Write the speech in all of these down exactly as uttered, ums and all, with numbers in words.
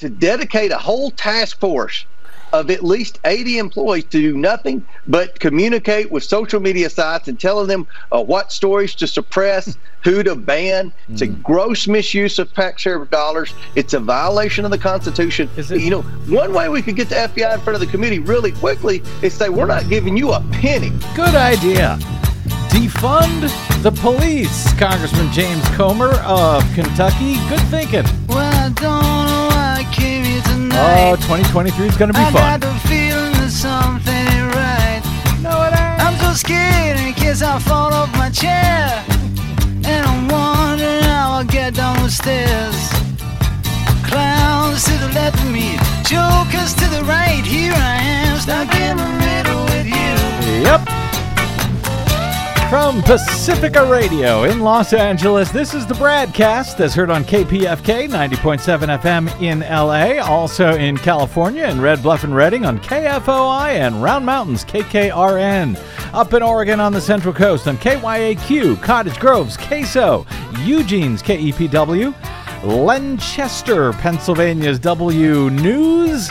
to dedicate a whole task force of at least eighty employees to do nothing but communicate with social media sites and telling them uh, what stories to suppress, who to ban. It's a gross misuse of taxpayer dollars. It's a violation of the Constitution. It- you know, one way we could get the F B I in front of the committee really quickly is say, we're not giving you a penny. Good idea. Defund the police, Congressman James Comer of Kentucky. Good thinking. Well, I don't know why I came here tonight. Oh, twenty twenty-three is going to be I fun. I got the feeling that something ain't right. No, it ain't. I'm so scared in case I fall off my chair. And I'm wondering how I'll get down the stairs. Clowns to the left of me, jokers to the right. Here I am, stuck in the middle with you. Yep. From Pacifica Radio in Los Angeles, this is the Bradcast as heard on K P F K ninety point seven F M in L A, also in California in Red Bluff and Redding on K F O I and Round Mountains K K R N. Up in Oregon on the Central Coast on K Y A Q, Cottage Grove's K S O, Eugene's K E P W, Lancaster, Pennsylvania's W News,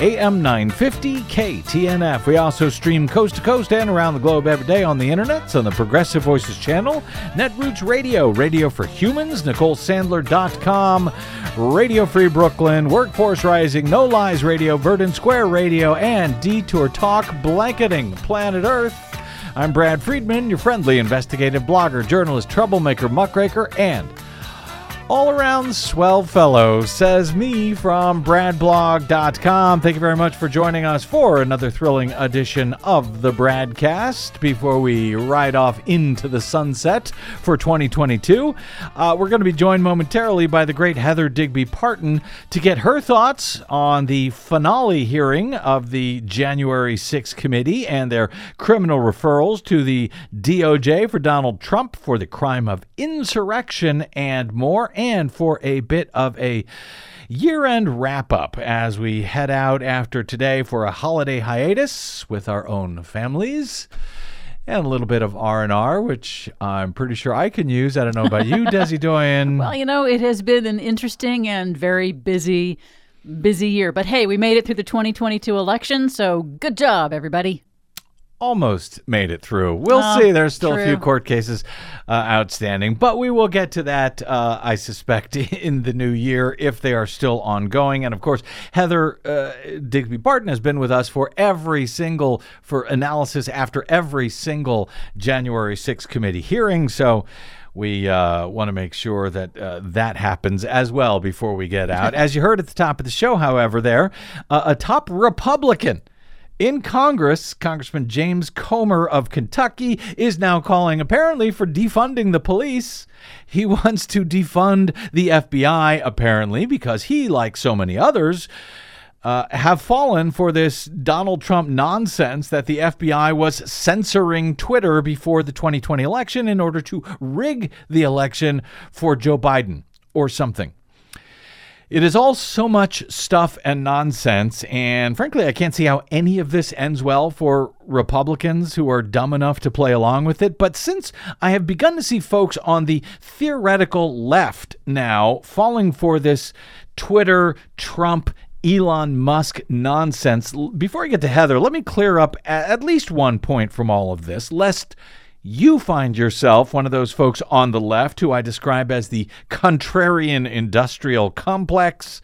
A M nine fifty K T N F. We also stream coast to coast and around the globe every day on the internets on the Progressive Voices channel, Netroots Radio, Radio for Humans, Nicole Sandler dot com, Radio Free Brooklyn, Workforce Rising, No Lies Radio, Verdant Square Radio, and Detour Talk, blanketing planet Earth. I'm Brad Friedman, your friendly investigative blogger, journalist, troublemaker, muckraker, and all-around swell fellow, says me from Bradblog dot com. Thank you very much for joining us for another thrilling edition of the Bradcast. Before we ride off into the sunset for twenty twenty-two, uh, we're going to be joined momentarily by the great Heather Digby Parton to get her thoughts on the finale hearing of the January sixth committee and their criminal referrals to the D O J for Donald Trump for the crime of insurrection and more. And for a bit of a year-end wrap-up as we head out after today for a holiday hiatus with our own families and a little bit of R and R, which I'm pretty sure I can use. I don't know about you, Desi Doyen. Well, you know, it has been an interesting and very busy, busy year. But hey, we made it through the twenty twenty-two election, so good job, everybody. Almost made it through. We'll oh, see. There's still true. a few court cases uh, outstanding, but we will get to that, uh, I suspect, in the new year if they are still ongoing. And, of course, Heather uh, Digby Parton has been with us for every single, for analysis after every single January sixth committee hearing. So we uh, want to make sure that uh, that happens as well before we get out. As you heard at the top of the show, however, there, uh, a top Republican in Congress, Congressman James Comer of Kentucky is now calling apparently for defunding the police. He wants to defund the F B I apparently because he, like so many others, uh, have fallen for this Donald Trump nonsense that the F B I was censoring Twitter before the twenty twenty election in order to rig the election for Joe Biden or something. It is all so much stuff and nonsense, and frankly, I can't see how any of this ends well for Republicans who are dumb enough to play along with it. But since I have begun to see folks on the theoretical left now falling for this Twitter, Trump, Elon Musk nonsense, before I get to Heather, let me clear up at least one point from all of this, lest you find yourself one of those folks on the left who I describe as the contrarian industrial complex,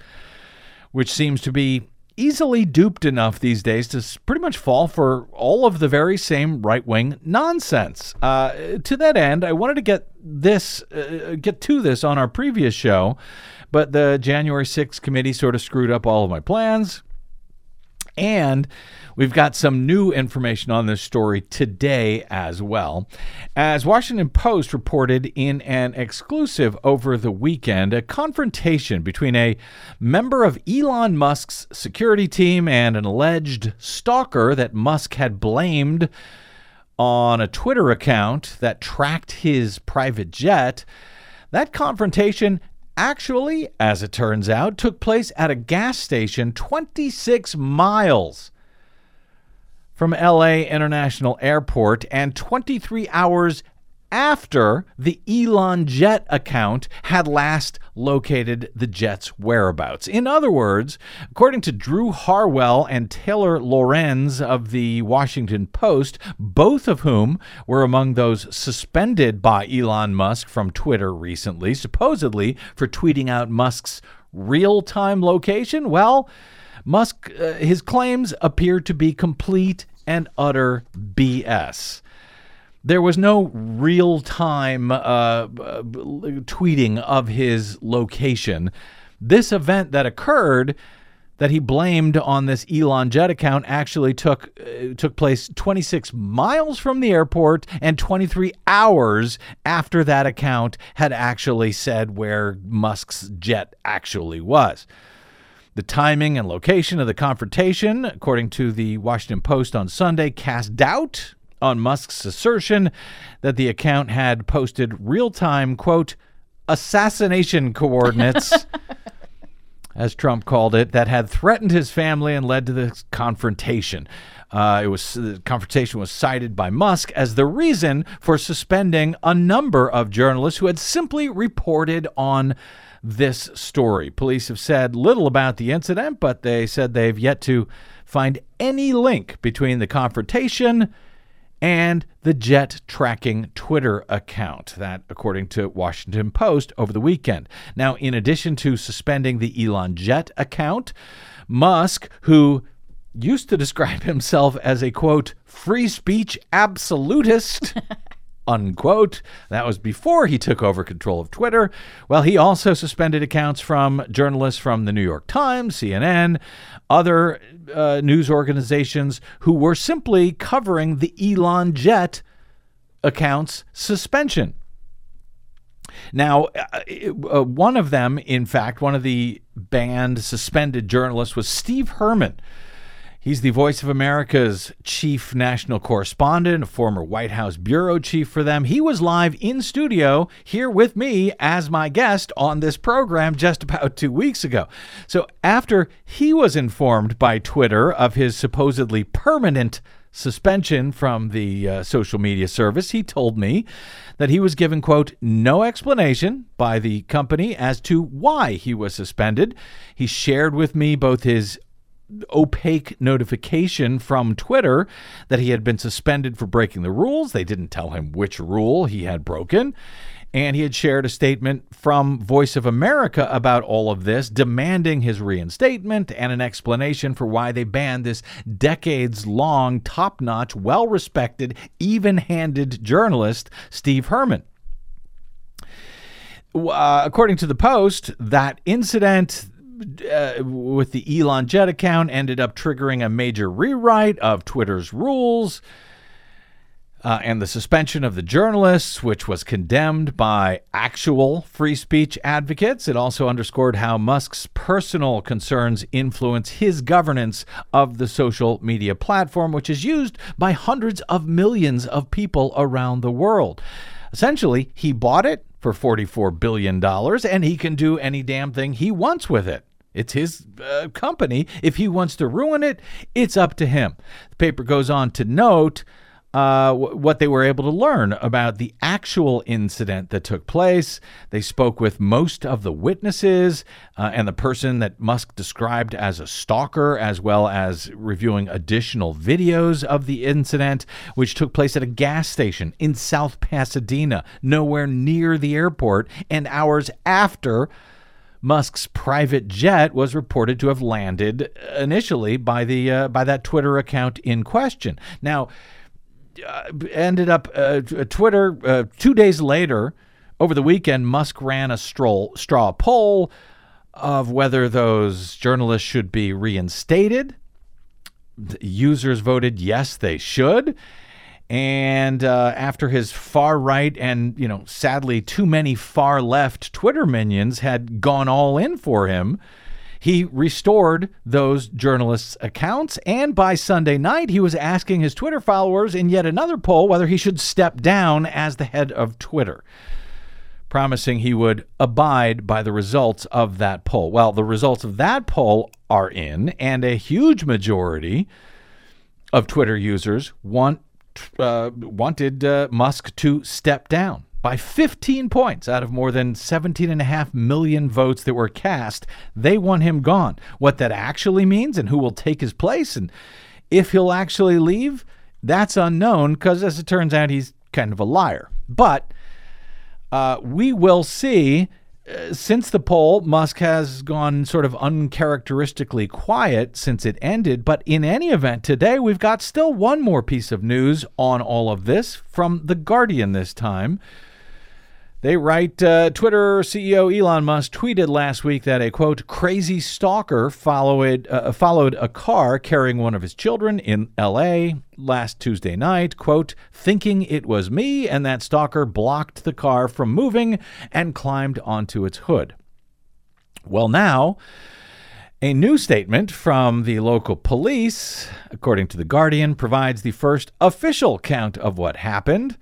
which seems to be easily duped enough these days to pretty much fall for all of the very same right-wing nonsense. Uh, to that end, I wanted to get this, uh, get to this on our previous show, but the January sixth committee sort of screwed up all of my plans. And we've got some new information on this story today as well. As Washington Post reported in an exclusive over the weekend, a confrontation between a member of Elon Musk's security team and an alleged stalker that Musk had blamed on a Twitter account that tracked his private jet. That confrontation actually, as it turns out, took place at a gas station twenty-six miles from L A International Airport and twenty-three hours after the Elon Jet account had last located the jet's whereabouts. In other words, according to Drew Harwell and Taylor Lorenz of the Washington Post, both of whom were among those suspended by Elon Musk from Twitter recently, supposedly for tweeting out Musk's real-time location, well, Musk, uh, his claims appear to be complete and utter B S. There was no real-time uh, tweeting of his location. This event that occurred, that he blamed on this Elon Jet account, actually took uh, took place twenty-six miles from the airport and twenty-three hours after that account had actually said where Musk's jet actually was. The timing and location of the confrontation, according to the Washington Post on Sunday, cast doubt on Musk's assertion that the account had posted real-time, quote, assassination coordinates, as Trump called it, that had threatened his family and led to this confrontation. Uh, it was the confrontation was cited by Musk as the reason for suspending a number of journalists who had simply reported on this story. Police have said little about the incident, but they said they've yet to find any link between the confrontation and the jet tracking Twitter account. That, according to Washington Post, over the weekend. Now, in addition to suspending the Elon Jet account, Musk, who used to describe himself as a, quote, free speech absolutist, unquote, that was before he took over control of Twitter. Well, he also suspended accounts from journalists from the New York Times, C N N, other uh, news organizations who were simply covering the Elon Jet account's suspension. Now, uh, one of them, in fact, one of the banned, suspended journalists was Steve Herman. He's the Voice of America's chief national correspondent, a former White House bureau chief for them. He was live in studio here with me as my guest on this program just about two weeks ago. So after he was informed by Twitter of his supposedly permanent suspension from the uh, social media service, he told me that he was given, quote, no explanation by the company as to why he was suspended. He shared with me both his opaque notification from Twitter that he had been suspended for breaking the rules. They didn't tell him which rule he had broken. And he had shared a statement from Voice of America about all of this, demanding his reinstatement and an explanation for why they banned this decades-long, top-notch, well-respected, even-handed journalist, Steve Herman. Uh, according to the Post, that incident Uh, with the Elon Jet account ended up triggering a major rewrite of Twitter's rules uh, and the suspension of the journalists, which was condemned by actual free speech advocates. It also underscored how Musk's personal concerns influence his governance of the social media platform, which is used by hundreds of millions of people around the world. Essentially, he bought it for forty-four billion dollars, and he can do any damn thing he wants with it. It's his uh, company. If he wants to ruin it, it's up to him. The paper goes on to note uh, w- what they were able to learn about the actual incident that took place. They spoke with most of the witnesses uh, and the person that Musk described as a stalker, as well as reviewing additional videos of the incident, which took place at a gas station in South Pasadena, nowhere near the airport, and hours after Musk's private jet was reported to have landed initially by the uh, by that Twitter account in question. Now, uh, ended up uh, Twitter uh, two days later, over the weekend, Musk ran a stroll, straw poll of whether those journalists should be reinstated. users voted yes, they should. And uh, after his far right and, you know, sadly, too many far left Twitter minions had gone all in for him, he restored those journalists' accounts. And by Sunday night, he was asking his Twitter followers in yet another poll whether he should step down as the head of Twitter, promising he would abide by the results of that poll. Well, the results of that poll are in, and a huge majority of Twitter users want Uh, wanted uh, Musk to step down by fifteen points out of more than seventeen and a half million votes that were cast. They want him gone. What that actually means and who will take his place and if he'll actually leave, that's unknown because, as it turns out, he's kind of a liar. But uh, we will see. Uh, since the poll, Musk has gone sort of uncharacteristically quiet since it ended. But in any event, today we've got still one more piece of news on all of this from The Guardian this time. They write, uh, Twitter C E O Elon Musk tweeted last week that a, quote, crazy stalker followed, uh, followed a car carrying one of his children in L A last Tuesday night, quote, thinking it was me, and that stalker blocked the car from moving and climbed onto its hood. Well, now, a new statement from the local police, according to The Guardian, provides the first official count of what happened.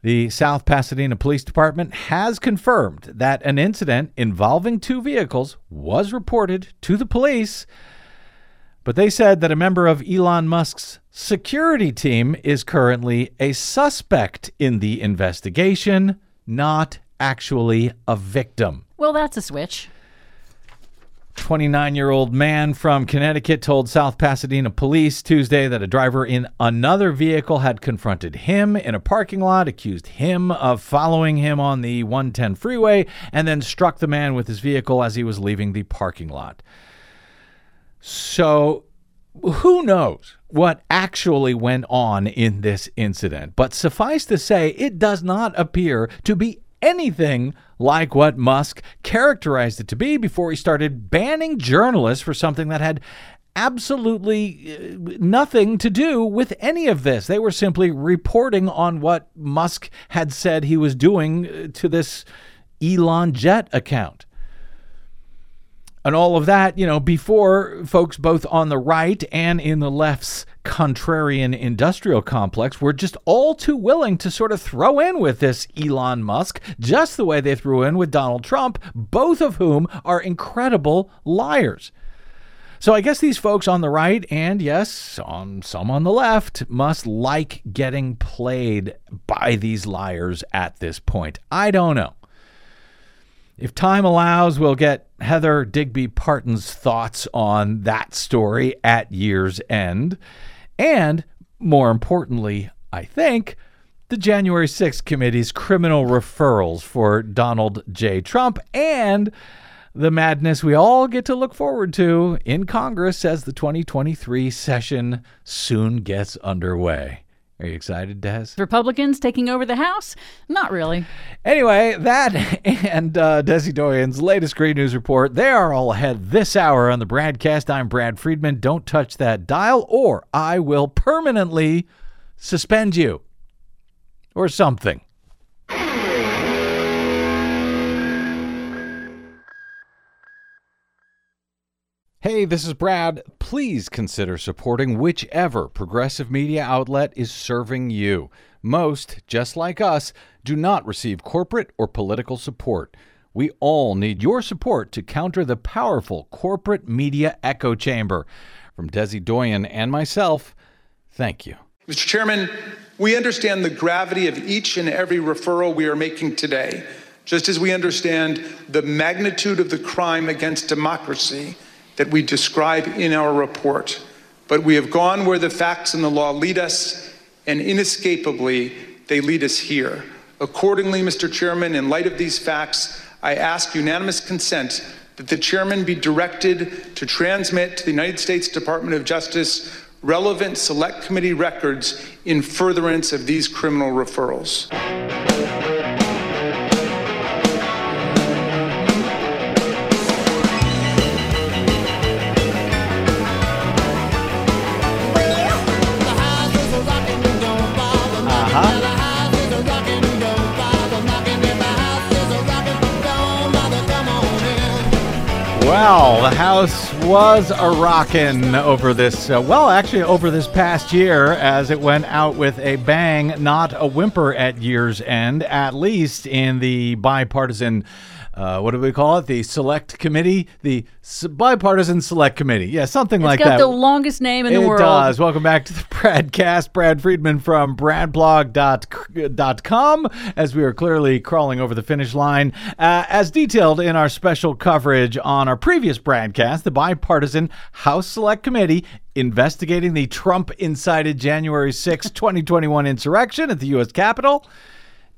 The South Pasadena Police Department has confirmed that an incident involving two vehicles was reported to the police, but they said that a member of Elon Musk's security team is currently a suspect in the investigation, not actually a victim. Well, that's a switch. twenty-nine-year-old man from Connecticut told South Pasadena police Tuesday that a driver in another vehicle had confronted him in a parking lot, accused him of following him on the one ten freeway, and then struck the man with his vehicle as he was leaving the parking lot. So who knows what actually went on in this incident? But suffice to say, it does not appear to be anything like what Musk characterized it to be before he started banning journalists for something that had absolutely nothing to do with any of this. They were simply reporting on what Musk had said he was doing to this Elon Jet account. And all of that, you know, before folks both on the right and in the left's contrarian industrial complex were just all too willing to sort of throw in with this Elon Musk, just the way they threw in with Donald Trump, both of whom are incredible liars. So I guess these folks on the right and, yes, on some on the left must like getting played by these liars at this point. I don't know. If time allows, we'll get Heather Digby Parton's thoughts on that story at year's end. And more importantly, I think, the January sixth committee's criminal referrals for Donald J. Trump and the madness we all get to look forward to in Congress as the twenty twenty-three session soon gets underway. Are you excited, Des? Republicans taking over the House? Not really. Anyway, that and uh, Desi Doyen's latest Green News Report, they are all ahead this hour on the broadcast. I'm Brad Friedman. Don't touch that dial or I will permanently suspend you or something. Hey, this is Brad. Please consider supporting whichever progressive media outlet is serving you. Most, just like us, do not receive corporate or political support. We all need your support to counter the powerful corporate media echo chamber. From Desi Doyen and myself, thank you. Mister Chairman, we understand the gravity of each and every referral we are making today, just as we understand the magnitude of the crime against democracy that we describe in our report. But we have gone where the facts and the law lead us, and inescapably, they lead us here. Accordingly, Mister Chairman, in light of these facts, I ask unanimous consent that the Chairman be directed to transmit to the United States Department of Justice relevant select committee records in furtherance of these criminal referrals. Well, the House was a-rockin' over this, uh, well, actually over this past year, as it went out with a bang, not a whimper at year's end, at least in the bipartisan, uh, what do we call it, the Select Committee, the S- Bipartisan Select Committee, yeah, something it's like that. It's got the longest name in it the world. It does. Welcome back to the Bradcast. Brad Friedman from Bradblog dot com, as we are clearly crawling over the finish line, uh, as detailed in our special coverage on our previous broadcast, the bipartisan House Select Committee investigating the Trump-incited January sixth, twenty twenty-one insurrection at the U S Capitol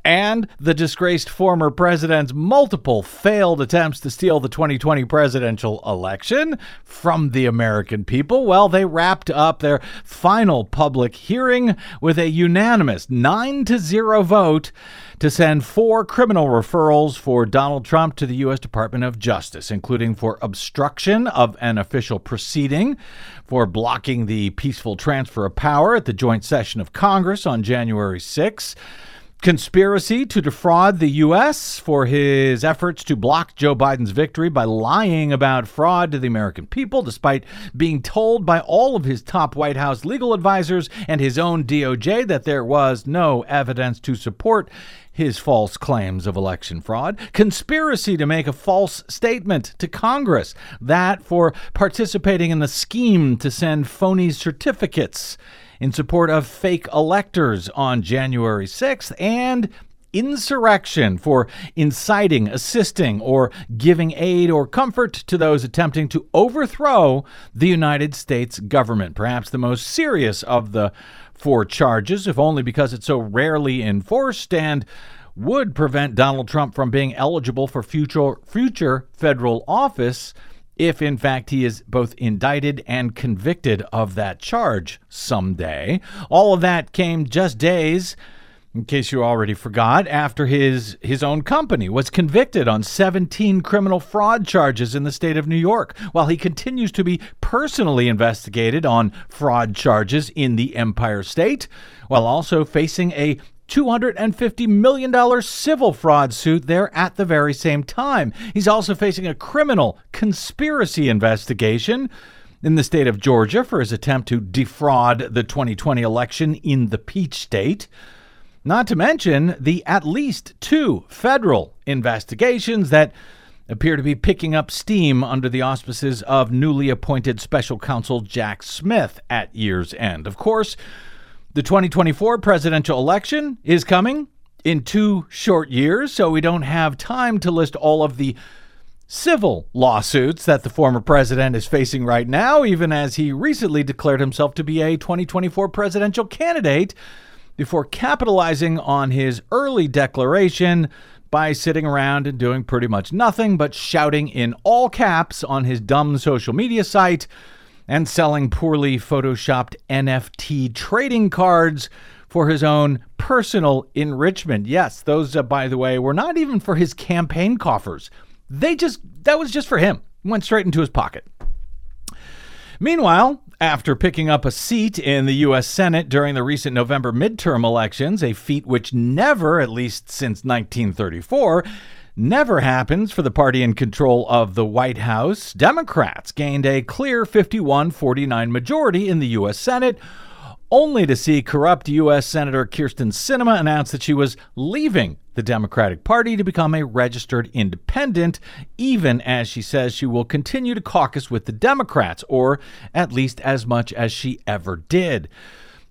and the disgraced former president's multiple failed attempts to steal the twenty twenty presidential election from the American people. Well, they wrapped up their final public hearing with a unanimous nine to zero vote to send four criminal referrals for Donald Trump to the U S Department of Justice, including for obstruction of an official proceeding, for blocking the peaceful transfer of power at the joint session of Congress on January sixth, conspiracy to defraud the U S for his efforts to block Joe Biden's victory by lying about fraud to the American people, despite being told by all of his top White House legal advisors and his own D O J that there was no evidence to support his false claims of election fraud. Conspiracy to make a false statement to Congress, that for participating in the scheme to send phony certificates in support of fake electors on January sixth, and insurrection for inciting, assisting, or giving aid or comfort to those attempting to overthrow the United States government. Perhaps the most serious of the four charges, if only because it's so rarely enforced and would prevent Donald Trump from being eligible for future future federal office, if, in fact, he is both indicted and convicted of that charge someday. All of that came just days, in case you already forgot, after his his own company was convicted on seventeen criminal fraud charges in the state of New York, while he continues to be personally investigated on fraud charges in the Empire State, while also facing a two hundred fifty million dollars civil fraud suit there at the very same time. He's also facing a criminal conspiracy investigation in the state of Georgia for his attempt to defraud the twenty twenty election in the Peach State. Not to mention the at least two federal investigations that appear to be picking up steam under the auspices of newly appointed special counsel Jack Smith at year's end. Of course, the twenty twenty-four presidential election is coming in two short years, so we don't have time to list all of the civil lawsuits that the former president is facing right now, even as he recently declared himself to be a twenty twenty-four presidential candidate before capitalizing on his early declaration by sitting around and doing pretty much nothing but shouting in all caps on his dumb social media site and selling poorly photoshopped N F T trading cards for his own personal enrichment. Yes, those, uh, by the way, were not even for his campaign coffers. They just, that was just for him. Went straight into his pocket. Meanwhile, after picking up a seat in the U S Senate during the recent November midterm elections, a feat which never, at least since nineteen thirty-four, never happens for the party in control of the White House, Democrats gained a clear fifty-one forty-nine majority in the U S Senate, only to see corrupt U S Senator Kyrsten Sinema announce that she was leaving the Democratic Party to become a registered independent, even as she says she will continue to caucus with the Democrats, or at least as much as she ever did.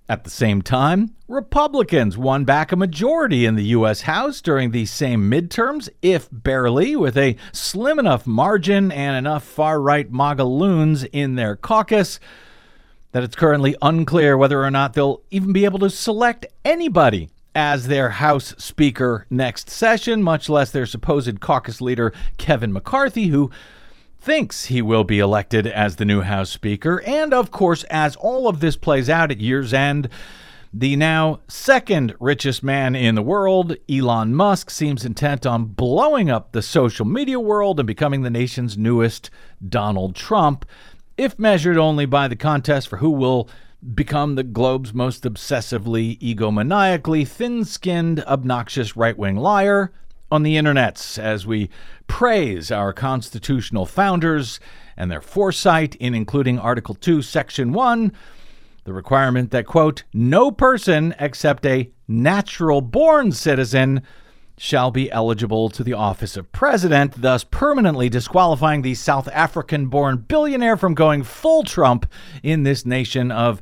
At the same time, Republicans won back a majority in the U S House during these same midterms, if barely, with a slim enough margin and enough far-right MAGA loons in their caucus that it's currently unclear whether or not they'll even be able to select anybody as their House Speaker next session, much less their supposed caucus leader, Kevin McCarthy, who thinks he will be elected as the new House Speaker. And, of course, as all of this plays out at year's end, the now second richest man in the world, Elon Musk, seems intent on blowing up the social media world and becoming the nation's newest Donald Trump, if measured only by the contest for who will become the globe's most obsessively, egomaniacally, thin-skinned, obnoxious right-wing liar, on the internets as we praise our constitutional founders and their foresight in including Article two, Section one, the requirement that, quote, no person except a natural-born citizen shall be eligible to the office of president, thus permanently disqualifying the South African-born billionaire from going full Trump in this nation of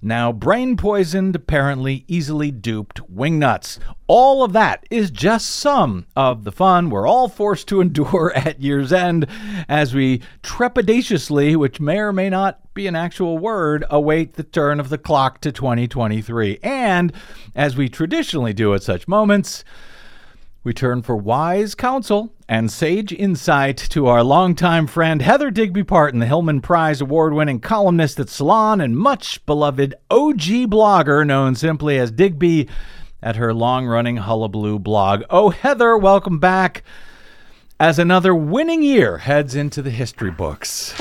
now brain-poisoned, apparently easily duped wingnuts. All of that is just some of the fun we're all forced to endure at year's end as we trepidatiously, which may or may not be an actual word, await the turn of the clock to twenty twenty-three. And as we traditionally do at such moments, we turn for wise counsel and sage insight to our longtime friend Heather Digby Parton, the Hillman Prize award-winning columnist at Salon and much-beloved O G blogger known simply as Digby at her long-running Hullabaloo blog. Oh, Heather, welcome back as another winning year heads into the history books.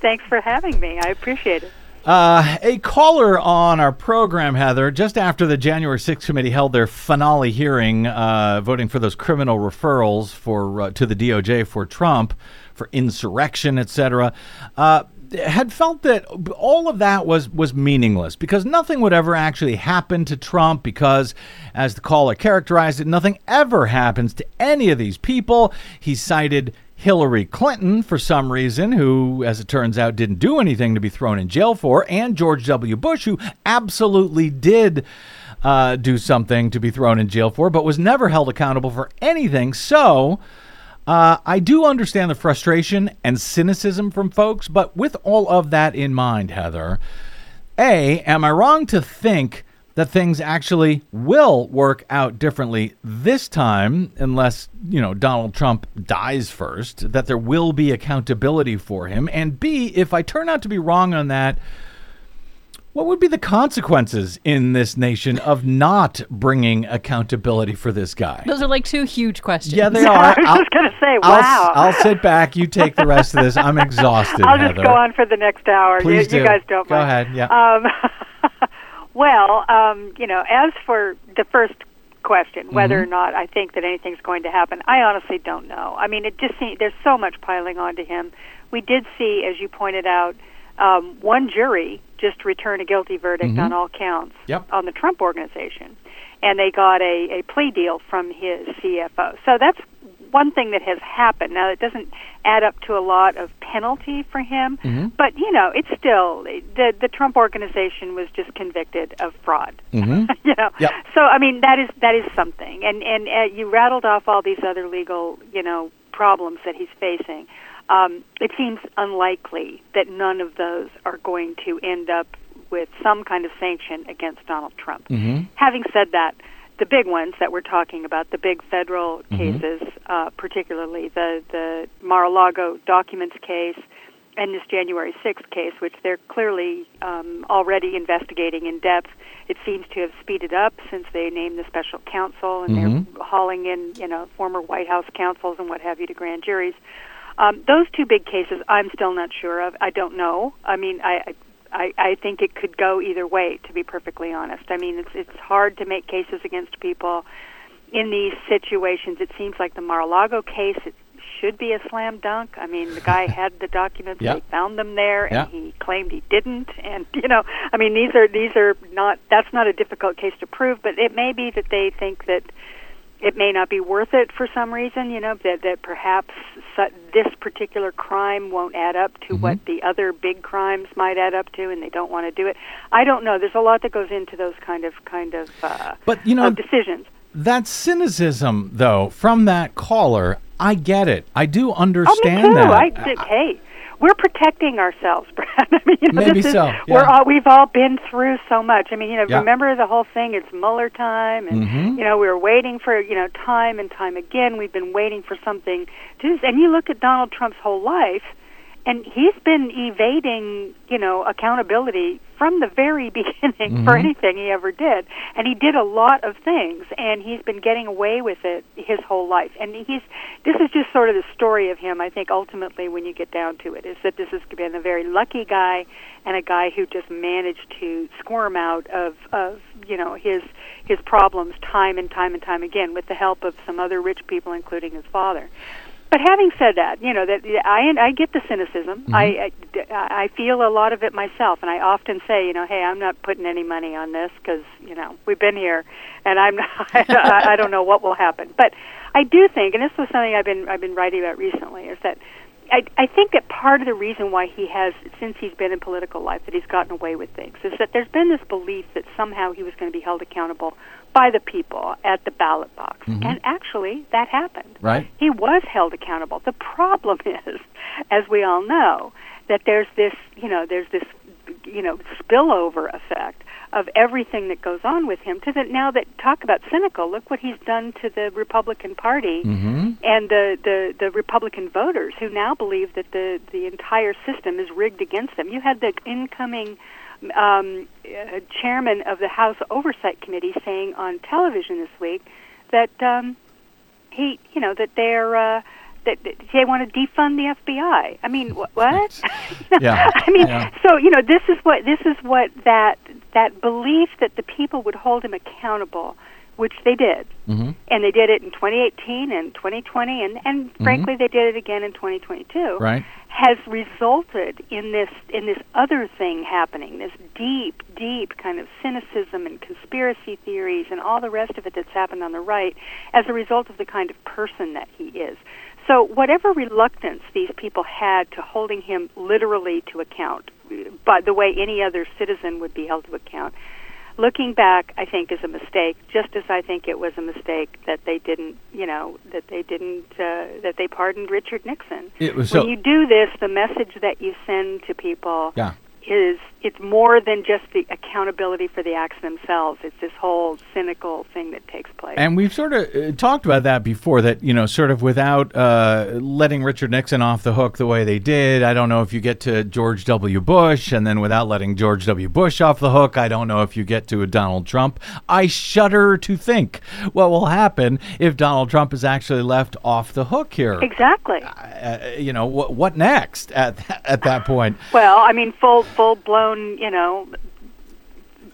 Thanks for having me. I appreciate it. Uh, a caller on our program, Heather, just after the January sixth committee held their finale hearing, uh, voting for those criminal referrals for uh, to the D O J for Trump, for insurrection, et cetera, uh, had felt that all of that was was meaningless because nothing would ever actually happen to Trump because, as the caller characterized it, nothing ever happens to any of these people. He cited Hillary Clinton, for some reason, who, as it turns out, didn't do anything to be thrown in jail for, and George W. Bush, who absolutely did uh, do something to be thrown in jail for, but was never held accountable for anything. So uh, I do understand the frustration and cynicism from folks, but with all of that in mind, Heather, A, am I wrong to think that things actually will work out differently this time, unless, you know, Donald Trump dies first, that there will be accountability for him? And B, if I turn out to be wrong on that, what would be the consequences in this nation of not bringing accountability for this guy? Those are like two huge questions. Yeah, they are. I was I'll, just going to say, wow. I'll, I'll sit back. You take the rest of this. I'm exhausted, I'll just Heather. go on for the next hour. Please you, do. you guys don't go mind. Go ahead, yeah. Um, Well, um, you know, as for the first question, whether mm-hmm. or not I think that anything's going to happen, I honestly don't know. I mean, it just seems, there's so much piling on to him. We did see, as you pointed out, um, one jury just return a guilty verdict mm-hmm. on all counts yep. on the Trump Organization, and they got a, a plea deal from his C F O. So that's one thing that has happened. Now, it doesn't add up to a lot of penalty for him, mm-hmm. but, you know, it's still, the the Trump Organization was just convicted of fraud. Mm-hmm. you know, yep. So, I mean, that is that is something. And, and uh, you rattled off all these other legal, you know, problems that he's facing. Um, it seems unlikely that none of those are going to end up with some kind of sanction against Donald Trump. Mm-hmm. Having said that, the big ones that we're talking about, the big federal cases, mm-hmm. uh, particularly the, the Mar-a-Lago documents case and this January sixth case, which they're clearly um, already investigating in depth. It seems to have speeded up since they named the special counsel, and mm-hmm. they're hauling in, you know, former White House counsels and what have you to grand juries. Um, those two big cases I'm still not sure of. I don't know. I mean, I... I I, I think it could go either way, to be perfectly honest. I mean, it's it's hard to make cases against people in these situations. It seems like the Mar-a-Lago case, it should be a slam dunk. I mean, the guy had the documents, yep. they found them there, and yep. he claimed he didn't. And, you know, I mean, these are these are not, that's not a difficult case to prove, but it may be that they think that it may not be worth it for some reason, you know, that, that perhaps this particular crime won't add up to mm-hmm. what the other big crimes might add up to, and they don't want to do it. I don't know. There's a lot that goes into those kind of kind of uh, but, you know, of decisions. That cynicism, though, from that caller, I get it. I do understand oh, me too. that. I, I, I, hey, we're protecting ourselves, Brad. I mean, you know, maybe this is, so. Yeah. We're all, we've all been through so much. I mean, you know, yeah. remember the whole thing? It's Mueller time, and mm-hmm. you know, we were waiting for you know time and time again. We've been waiting for something. To, and you look at Donald Trump's whole life, and he's been evading you know accountability from the very beginning mm-hmm. for anything he ever did. And he did a lot of things, and he's been getting away with it his whole life. And he's this is just sort of the story of him, I think, ultimately, when you get down to it, is that this has been a very lucky guy and a guy who just managed to squirm out of, of you know, his his problems time and time and time again with the help of some other rich people, including his father. But having said that, you know, that I, I get the cynicism. Mm-hmm. I, I, I feel a lot of it myself, and I often say, you know, hey, I'm not putting any money on this because, you know, we've been here, and I'm not, I, I don't know what will happen. But I do think, and this was something I've been I've been writing about recently, is that I, I think that part of the reason why he has, since he's been in political life, that he's gotten away with things is that there's been this belief that somehow he was going to be held accountable by the people at the ballot box. Mm-hmm. And actually, that happened. Right. He was held accountable. The problem is, as we all know, that there's this, you know, there's this, you know, spillover effect of everything that goes on with him to that now that talk about cynical, look what he's done to the Republican Party mm-hmm. and the, the, the Republican voters who now believe that the, the entire system is rigged against them. You had the incoming um, uh, chairman of the House Oversight Committee saying on television this week that um, he, you know, that they're... Uh, That they want to defund the F B I. I mean, wh- what? yeah. I mean, yeah. so you know, this is what this is what that that belief that the people would hold him accountable, which they did, mm-hmm. and they did it in twenty eighteen and twenty twenty, and and mm-hmm. frankly, they did it again in twenty twenty-two. Right. Has resulted in this in this other thing happening, this deep, deep kind of cynicism and conspiracy theories and all the rest of it that's happened on the right as a result of the kind of person that he is. So whatever reluctance these people had to holding him literally to account, by the way any other citizen would be held to account, looking back, I think, is a mistake. Just as I think it was a mistake that they didn't, you know, that they didn't, uh, that they pardoned Richard Nixon. It was so- when you do this, the message that you send to people yeah. is it's more than just the accountability for the acts themselves. It's this whole cynical thing that takes place. And we've sort of uh, talked about that before, that, you know, sort of without uh, letting Richard Nixon off the hook the way they did, I don't know if you get to George W. Bush, and then without letting George W. Bush off the hook, I don't know if you get to a Donald Trump. I shudder to think what will happen if Donald Trump is actually left off the hook here. Exactly. Uh, you know, wh- what next at, th- at that point? Well, I mean, full, full-blown you know,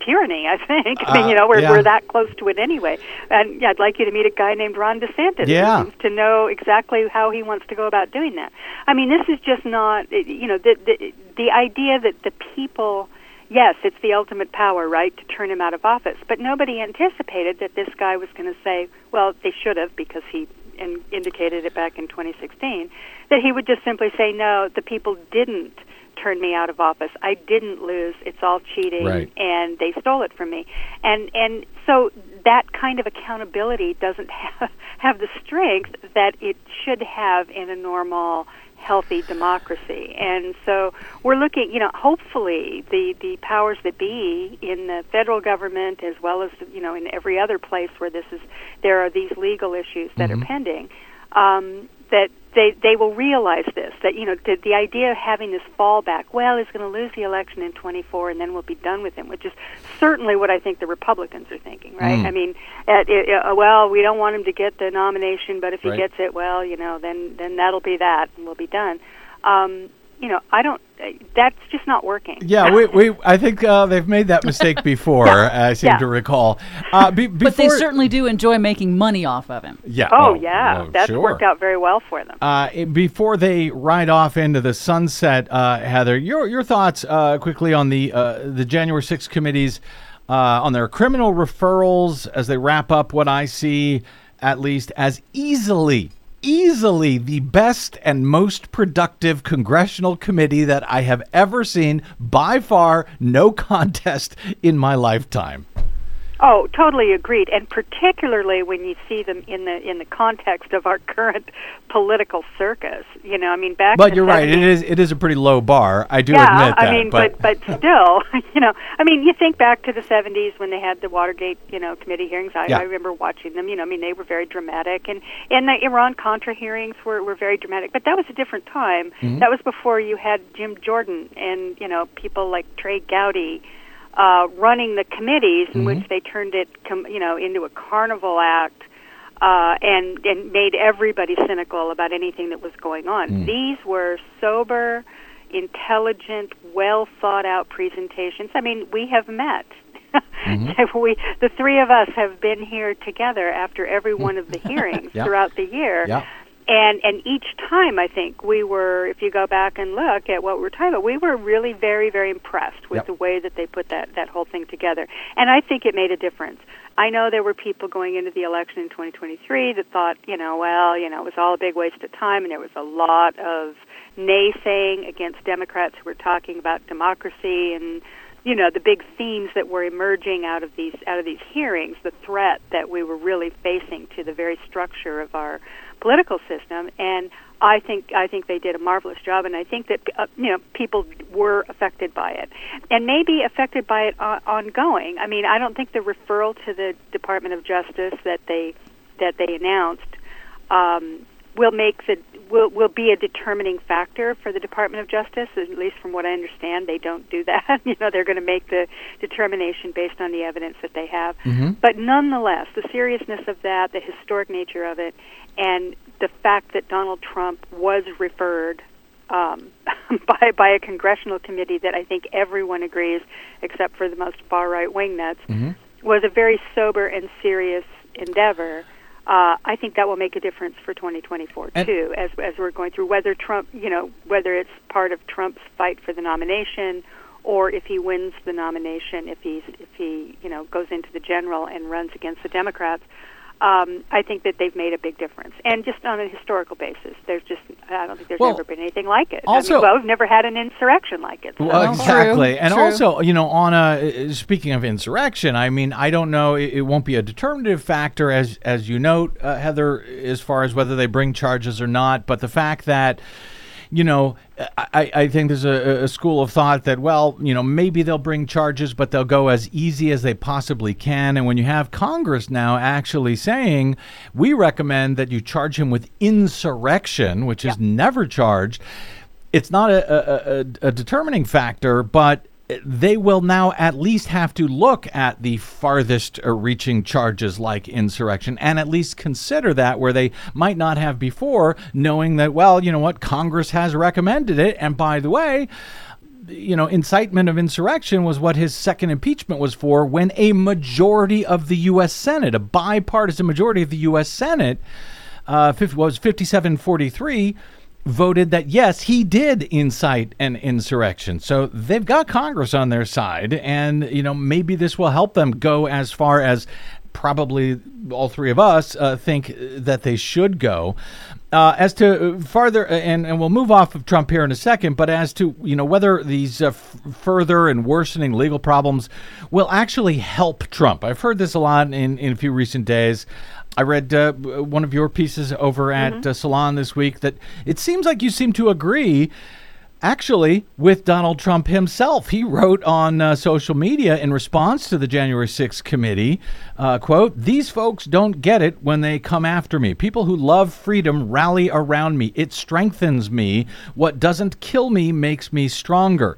tyranny, I think. I mean, you know, we're, uh, yeah. we're that close to it anyway. And yeah, I'd like you to meet a guy named Ron DeSantis yeah. who seems to know exactly how he wants to go about doing that. I mean, this is just not, you know, the the, the idea that the people, yes, it's the ultimate power, right, to turn him out of office. But nobody anticipated that this guy was going to say, well, they should have because he in, indicated it back in twenty sixteen, that he would just simply say, no, the people didn't turned me out of office. I didn't lose. It's all cheating, right. and they stole it from me. And and so that kind of accountability doesn't have, have the strength that it should have in a normal, healthy democracy. And so we're looking, you know, hopefully the, the powers that be in the federal government as well as, you know, in every other place where this is, there are these legal issues that mm-hmm. are pending, um, that They they will realize this, that, you know, the, the idea of having this fallback, well, he's going to lose the election in twenty-four and then we'll be done with him, which is certainly what I think the Republicans are thinking, right? Mm. I mean, at, uh, well, we don't want him to get the nomination, but if he right. gets it, well, you know, then, then that'll be that and we'll be done. Um, you know, I don't, that's just not working. Yeah, we, we I think uh, they've made that mistake before, yeah. I seem yeah. to recall. Uh, be, before, but they certainly do enjoy making money off of him. Yeah. Oh, well, yeah. Well, that's sure. worked out very well for them. Uh, it, before they ride off into the sunset, uh, Heather, your your thoughts uh, quickly on the uh, the January sixth committees, uh, on their criminal referrals as they wrap up what I see at least as easily Easily the best and most productive congressional committee that I have ever seen, by far, no contest in my lifetime. Oh, totally agreed, and particularly when you see them in the in the context of our current political circus. You know, I mean, back. But you're right; it is it is a pretty low bar. I do yeah, admit that. Yeah, I mean, but but, but still, you know, I mean, you think back to the seventies when they had the Watergate, you know, committee hearings. I, yeah. I remember watching them. You know, I mean, they were very dramatic, and, and the Iran-Contra hearings were, were very dramatic. But that was a different time. Mm-hmm. That was before you had Jim Jordan and you know people like Trey Gowdy. Uh, running the committees in mm-hmm. which they turned it, com- you know, into a carnival act, uh, and and made everybody cynical about anything that was going on. Mm. These were sober, intelligent, well thought out presentations. I mean, we have met. Mm-hmm. we, the three of us, have been here together after every one of the hearings yeah. throughout the year. Yeah. And and each time, I think, we were, if you go back and look at what we're talking about, we were really very, very impressed with yep. the way that they put that, that whole thing together. And I think it made a difference. I know there were people going into the election in twenty twenty-three that thought, you know, well, you know, it was all a big waste of time, and there was a lot of naysaying against Democrats who were talking about democracy and, you know, the big themes that were emerging out of these out of these hearings, the threat that we were really facing to the very structure of our political system. And I think I think they did a marvelous job, and I think that uh, you know people were affected by it, and maybe affected by it on- ongoing. I mean, I don't think the referral to the Department of Justice that they that they announced um, will make the will will be a determining factor for the Department of Justice. At least from what I understand, they don't do that. You know, they're going to make the determination based on the evidence that they have. Mm-hmm. But nonetheless, the seriousness of that, the historic nature of it, and the fact that Donald Trump was referred um, by by a congressional committee that I think everyone agrees, except for the most far-right wing nuts, mm-hmm. was a very sober and serious endeavor. Uh, I think that will make a difference for twenty twenty-four too, as as we're going through whether Trump, you know, whether it's part of Trump's fight for the nomination, or if he wins the nomination, if he's if he you know goes into the general and runs against the Democrats. Um, I think that they've made a big difference, and just on a historical basis, there's just—I don't think there's well, ever been anything like it. Also, I mean, well, we've never had an insurrection like it. So. Well, exactly, True. and True. also, you know, on a speaking of insurrection, I mean, I don't know; it, it won't be a determinative factor, as as you note, uh, Heather, as far as whether they bring charges or not. But the fact that, you know, I, I think there's a, a school of thought that, well, you know, maybe they'll bring charges, but they'll go as easy as they possibly can. And when you have Congress now actually saying, we recommend that you charge him with insurrection, which yeah. is never charged, it's not a, a, a, a determining factor, but they will now at least have to look at the farthest reaching charges like insurrection and at least consider that, where they might not have before, knowing that, well, you know what, Congress has recommended it. And by the way, you know, incitement of insurrection was what his second impeachment was for, when a majority of the U S. Senate, a bipartisan majority of the U S. Senate, uh, was fifty-seven forty-three voted that, yes, he did incite an insurrection. So they've got Congress on their side, and, you know, maybe this will help them go as far as probably all three of us uh, think that they should go. Uh, as to farther, and, and we'll move off of Trump here in a second, but as to, you know, whether these uh, f- further and worsening legal problems will actually help Trump. I've heard this a lot in, in a few recent days. I read uh, one of your pieces over at mm-hmm. uh, Salon this week that it seems like you seem to agree, actually, with Donald Trump himself. He wrote on uh, social media in response to the January sixth committee, uh, quote, "These folks don't get it when they come after me. People who love freedom rally around me. It strengthens me. What doesn't kill me makes me stronger."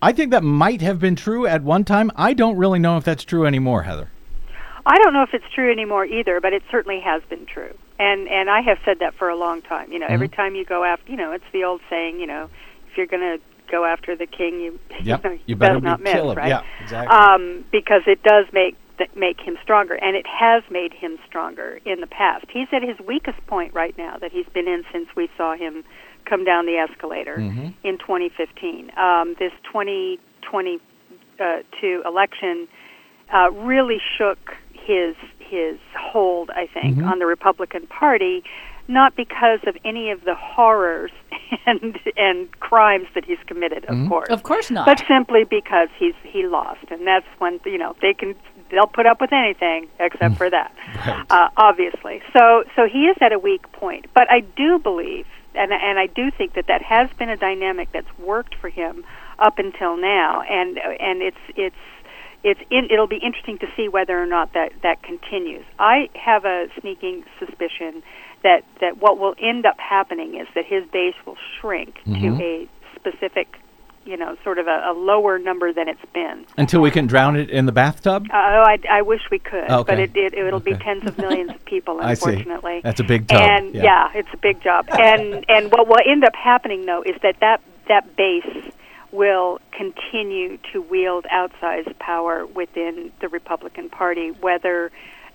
I think that might have been true at one time. I don't really know if that's true anymore, Heather. I don't know if it's true anymore either, but it certainly has been true. And and I have said that for a long time. You know, mm-hmm. every time you go after, you know, it's the old saying, you know, if you're going to go after the king, you, yep. you, know, you better not miss, right? Yeah, exactly. Um, because it does make th- make him stronger, and it has made him stronger in the past. He's at his weakest point right now that he's been in since we saw him come down the escalator mm-hmm. in twenty fifteen. Um, this twenty twenty-two election uh, really shook his his hold, I think, mm-hmm. on the Republican Party, not because of any of the horrors and and crimes that he's committed, of mm-hmm. course. Of course not. But simply because he's he lost. And that's when, you know, they can they'll put up with anything except for that, right. uh, obviously. So so he is at a weak point. But I do believe, and and I do think that that has been a dynamic that's worked for him up until now, and and it's it's it's in, it'll be interesting to see whether or not that, that continues. I have a sneaking suspicion that, that what will end up happening is that his base will shrink mm-hmm. to a specific, you know, sort of a, a lower number than it's been. Until we can drown it in the bathtub? Uh, oh, I, I wish we could, okay. but it, it, it'll okay. be tens of millions of people, unfortunately. I see. That's a big job. And, yeah. yeah, it's a big job. And and what will end up happening, though, is that that, that base will continue to wield outsized power within the Republican Party, whether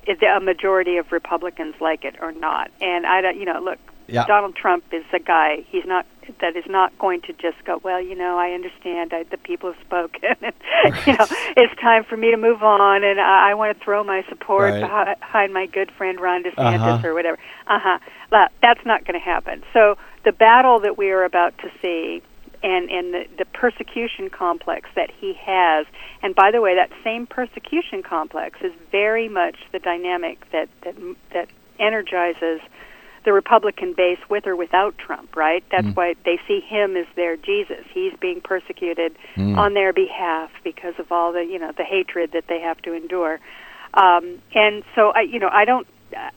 a majority of Republicans like it or not. And I don't, you know, look, yeah. Donald Trump is a guy. He's not that is not going to just go, well, you know, I understand. I, the people have spoken. And, right. You know, it's time for me to move on, and I, I want to throw my support right. behind my good friend Ron DeSantis uh-huh. or whatever. Uh huh. Well, that's not going to happen. So the battle that we are about to see. And, and the, the persecution complex that he has. And by the way, that same persecution complex is very much the dynamic that, that, that energizes the Republican base with or without Trump, right? That's mm. why they see him as their Jesus. He's being persecuted mm. on their behalf because of all the, you know, the hatred that they have to endure. Um, and so, I, you know, I don't,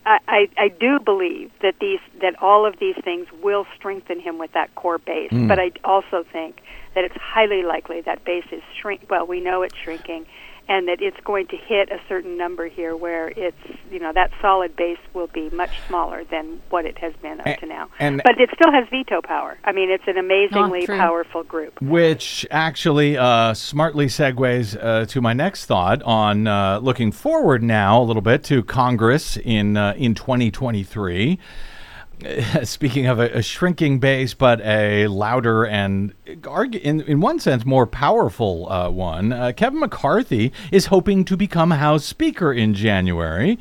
I, I, I do believe that these that all of these things will strengthen him with that core base, mm. but I also think that it's highly likely that base is shrink. Well, we know it's shrinking, and that it's going to hit a certain number here where it's, you know, that solid base will be much smaller than what it has been up and, to now. And but it still has veto power. I mean, it's an amazingly powerful group. Which actually uh, smartly segues uh, to my next thought on uh, looking forward now a little bit to Congress in uh, in twenty twenty-three. Speaking of a, a shrinking base, but a louder and, argue, in, in one sense, more powerful uh, one, uh, Kevin McCarthy is hoping to become House Speaker in January.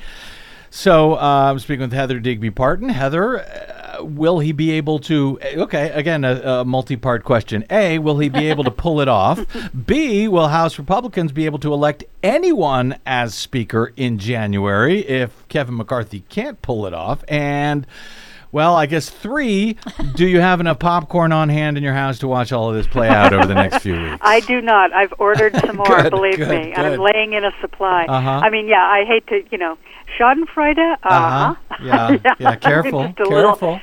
So uh, I'm speaking with Heather Digby Parton. Heather, uh, will he be able to, okay, again, a, a multi-part question. A, will he be able to pull it off? B, will House Republicans be able to elect anyone as Speaker in January if Kevin McCarthy can't pull it off? And... well, I guess three, do you have enough popcorn on hand in your house to watch all of this play out over the next few weeks? I do not. I've ordered some more, good, believe good, me. Good. I'm laying in a supply. Uh-huh. I mean, yeah, I hate to, you know, Schadenfreude, uh-huh. uh-huh. Yeah, yeah. yeah, careful, careful.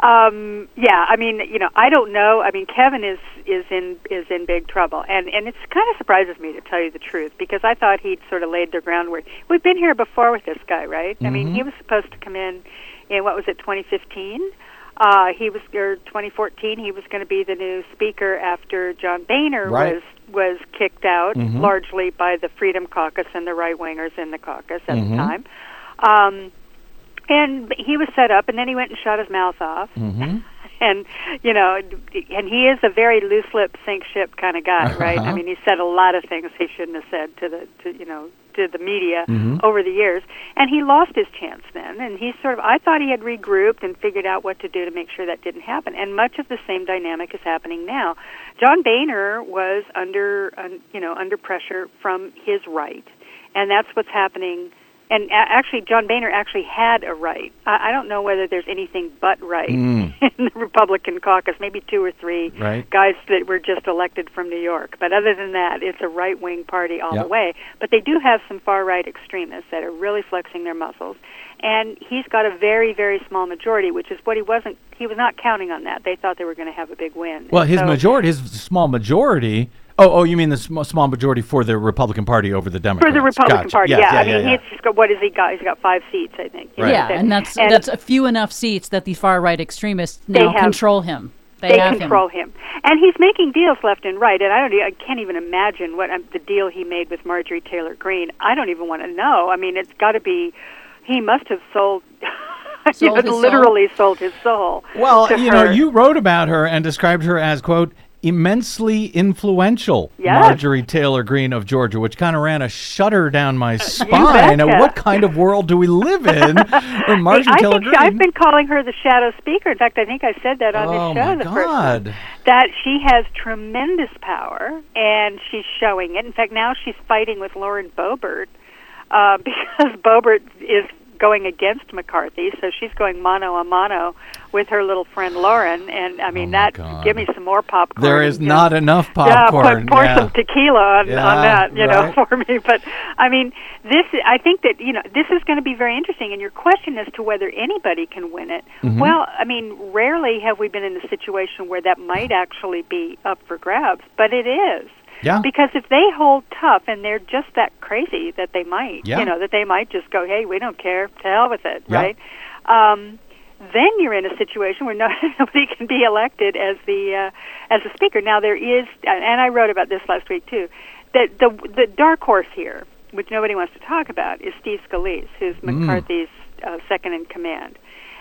um, yeah, I mean, you know, I don't know. I mean, Kevin is, is in is in big trouble. And, and it kind of surprises me, to tell you the truth, because I thought he'd sort of laid the groundwork. We've been here before with this guy, right? Mm-hmm. I mean, he was supposed to come in. In what was it, twenty fifteen? Uh, he was, or twenty fourteen. He was going to be the new speaker after John Boehner right. was was kicked out, mm-hmm. largely by the Freedom Caucus and the right wingers in the caucus at mm-hmm. the time. Um, and he was set up, and then he went and shut his mouth off. Mm-hmm. And you know, and he is a very loose lip, sink ship kind of guy, uh-huh. right? I mean, he said a lot of things he shouldn't have said to the, to, you know. to the media mm-hmm. over the years, and he lost his chance then, and he sort of, I thought he had regrouped and figured out what to do to make sure that didn't happen, and much of the same dynamic is happening now. John Boehner was under, um, you know, under pressure from his right, and that's what's happening, and a- actually, John Boehner actually had a right. I, I don't know whether there's anything but right mm. in the Republican caucus, maybe two or three right. guys that were just elected from New York. But other than that, it's a right-wing party all yep. the way. But they do have some far-right extremists that are really flexing their muscles. And he's got a very, very small majority, which is what he wasn't, he was not counting on that. They thought they were going to have a big win. Well, his so, majority, his small majority... Oh, oh, you mean the sm- small majority for the Republican Party over the Democrats? For the Republican gotcha. Party, yes, yeah. yeah. I mean, yeah, yeah. he's got, what has he got? He's got five seats, I think. Right. Yeah, and that's and that's a few enough seats that the far-right extremists now have, control him. They, they have control him. him. And he's making deals left and right, and I don't, I can't even imagine what um, the deal he made with Marjorie Taylor Greene. I don't even want to know. I mean, it's got to be, he must have sold... He literally soul. sold his soul. Well, you her. know, you wrote about her and described her as, quote, immensely influential yes. Marjorie Taylor Greene of Georgia, which kind of ran a shudder down my spine. Now, what kind of world do we live in? Or Marjorie I Taylor think Greene? I've been calling her the shadow speaker. In fact, I think I said that on oh this show. My the God. First time, that she has tremendous power, and she's showing it. In fact, now she's fighting with Lauren Boebert uh, because Boebert is going against McCarthy, so she's going mano a mano with her little friend Lauren, and I mean oh that. God. Give me some more popcorn. There is and, not enough popcorn. Yeah, pour, pour yeah. some tequila on, yeah, on that, you right. know, for me. But I mean, this. I think that you know this is going to be very interesting. And your question as to whether anybody can win it. Mm-hmm. Well, I mean, rarely have we been in a situation where that might actually be up for grabs, but it is. Yeah. Because if they hold tough and they're just that crazy that they might, yeah. you know, that they might just go, hey, we don't care, to hell with it, yeah. right? Um, then you're in a situation where no, nobody can be elected as the uh, as the speaker. Now there is, and I wrote about this last week too, that the the dark horse here, which nobody wants to talk about, is Steve Scalise, who's McCarthy's mm. uh, second in command.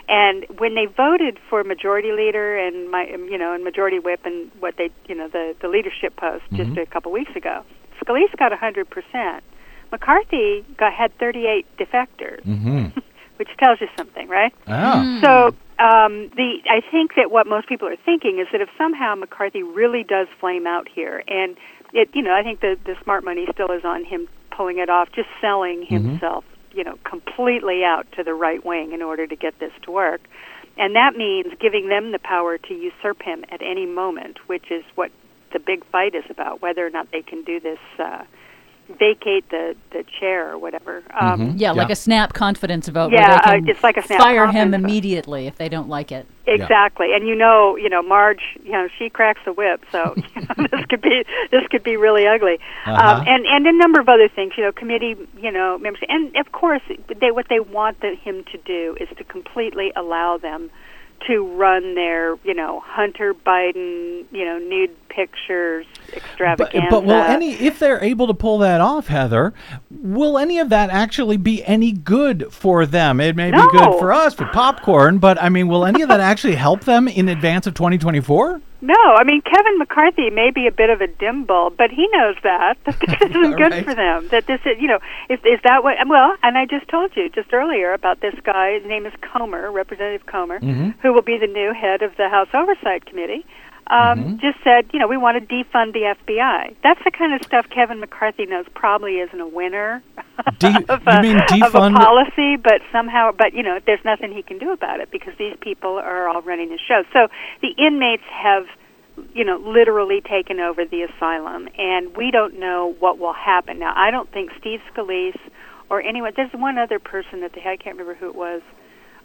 And when they voted for majority leader and my, you know, and majority whip and what they, you know, the, the leadership post just mm-hmm. a couple weeks ago, Scalise got one hundred percent. McCarthy got had thirty-eight defectors, mm-hmm. which tells you something, right? Ah. Mm. So um, the I think that what most people are thinking is that if somehow McCarthy really does flame out here, and it, you know, I think the the smart money still is on him pulling it off, just selling himself. Mm-hmm. you know, completely out to the right wing in order to get this to work. And that means giving them the power to usurp him at any moment, which is what the big fight is about, whether or not they can do this, uh, vacate the, the chair or whatever. Um, mm-hmm. yeah, yeah, like a snap confidence vote. Yeah, where they can uh, it's like a snap fire him vote. Immediately if they don't like it. Exactly. Yeah. And you know, you know, Marge, you know, she cracks the whip, so you know, this could be this could be really ugly. Uh-huh. Um, and, and a number of other things, you know, committee, you know, members. And, of course, they what they want the, him to do is to completely allow them to run their, you know, Hunter Biden, you know, nude pictures extravaganza. But, but will any, if they're able to pull that off, Heather, will any of that actually be any good for them? It may no. be good for us, for popcorn, but, I mean, will any of that actually help them in advance of twenty twenty-four? No. I mean, Kevin McCarthy may be a bit of a dim bulb, but he knows that, that this isn't good right. for them, that this is, you know, is, is that what, well, and I just told you just earlier about this guy, his name is Comer, Representative Comer, mm-hmm. who will be the new head of the House Oversight Committee. Um, mm-hmm. just said, you know, we want to defund the F B I. That's the kind of stuff Kevin McCarthy knows probably isn't a winner De- of, a, you mean defund- of a policy, but somehow, but, you know, there's nothing he can do about it because these people are all running the show. So the inmates have, you know, literally taken over the asylum, and we don't know what will happen. Now, I don't think Steve Scalise or anyone, there's one other person that they had, I can't remember who it was,